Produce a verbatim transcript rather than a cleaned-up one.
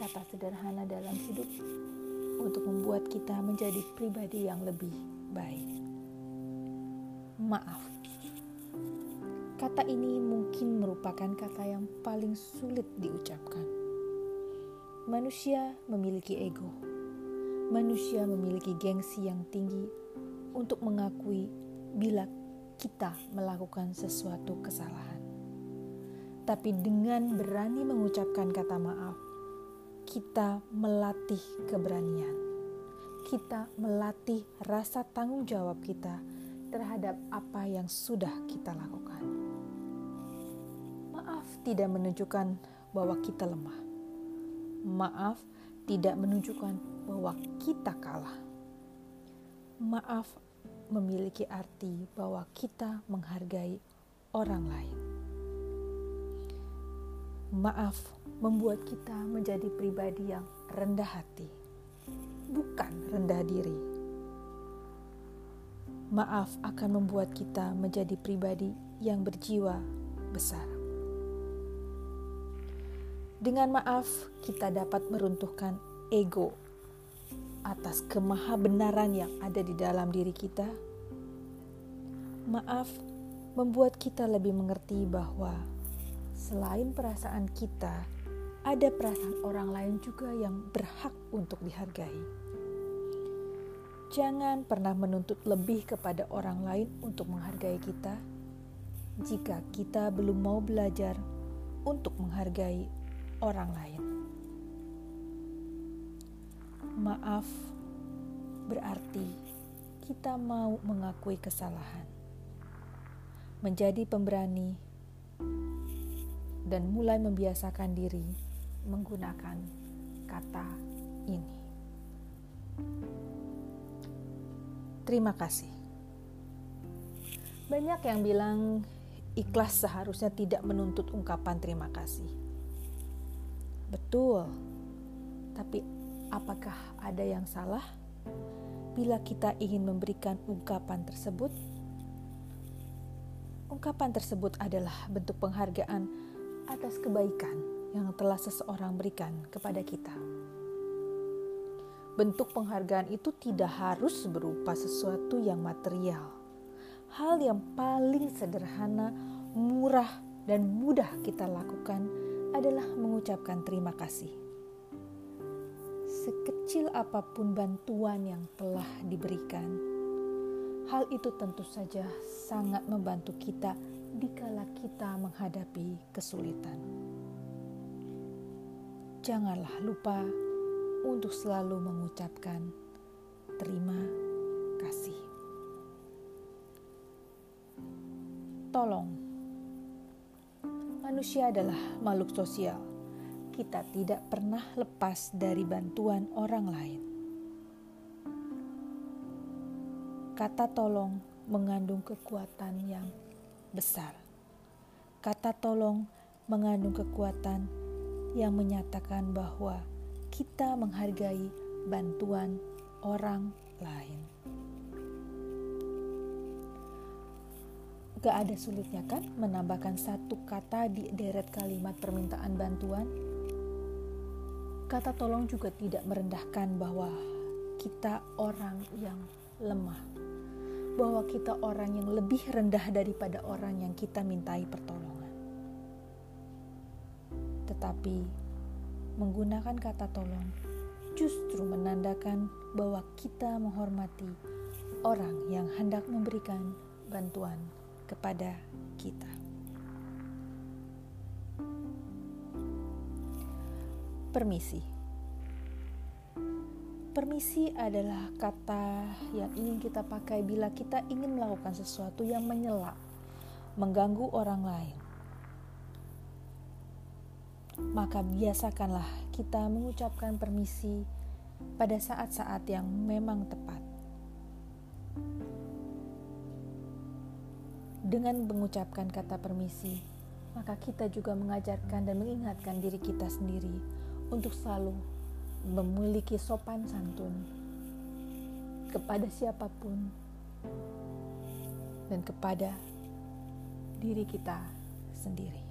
kata sederhana dalam hidup untuk membuat kita menjadi pribadi yang lebih baik. Maaf. Kata ini mungkin merupakan kata yang paling sulit diucapkan. Manusia memiliki ego. Manusia memiliki gengsi yang tinggi untuk mengakui bila kita melakukan sesuatu kesalahan. Tapi dengan berani mengucapkan kata maaf, kita melatih keberanian. Kita melatih rasa tanggung jawab kita terhadap apa yang sudah kita lakukan. Maaf tidak menunjukkan bahwa kita lemah. Maaf tidak menunjukkan bahwa kita kalah. Maaf memiliki arti bahwa kita menghargai orang lain. Maaf membuat kita menjadi pribadi yang rendah hati, bukan rendah diri. Maaf akan membuat kita menjadi pribadi yang berjiwa besar. Dengan maaf, kita dapat meruntuhkan ego atas kemahabenaran yang ada di dalam diri kita. Maaf membuat kita lebih mengerti bahwa selain perasaan kita, ada perasaan orang lain juga yang berhak untuk dihargai. Jangan pernah menuntut lebih kepada orang lain untuk menghargai kita, jika kita belum mau belajar untuk menghargai orang lain. Maaf berarti kita mau mengakui kesalahan, menjadi pemberani, dan mulai membiasakan diri menggunakan kata ini. Terima kasih. Banyak yang bilang ikhlas seharusnya tidak menuntut ungkapan terima kasih. Betul. Tapi apakah ada yang salah bila kita ingin memberikan ungkapan tersebut? Ungkapan tersebut adalah bentuk penghargaan atas kebaikan yang telah seseorang berikan kepada kita. Bentuk penghargaan itu tidak harus berupa sesuatu yang material. Hal yang paling sederhana, murah, dan mudah kita lakukan adalah mengucapkan terima kasih. Sekecil apapun bantuan yang telah diberikan, hal itu tentu saja sangat membantu kita dikala kita menghadapi kesulitan. Janganlah lupa untuk selalu mengucapkan terima kasih. Tolong. Manusia adalah makhluk sosial. Kita tidak pernah lepas dari bantuan orang lain. Kata tolong mengandung kekuatan yang besar. Kata tolong mengandung kekuatan yang menyatakan bahwa kita menghargai bantuan orang lain. Gak ada sulitnya kan menambahkan satu kata di deret kalimat permintaan bantuan? Kata tolong juga tidak merendahkan bahwa kita orang yang lemah, bahwa kita orang yang lebih rendah daripada orang yang kita mintai pertolongan. Tetapi, menggunakan kata tolong justru menandakan bahwa kita menghormati orang yang hendak memberikan bantuan kepada kita. Permisi. Permisi adalah kata yang ingin kita pakai bila kita ingin melakukan sesuatu yang menyela, mengganggu orang lain. Maka biasakanlah kita mengucapkan permisi pada saat-saat yang memang tepat. Dengan mengucapkan kata permisi, maka kita juga mengajarkan dan mengingatkan diri kita sendiri untuk selalu memiliki sopan santun kepada siapapun dan kepada diri kita sendiri.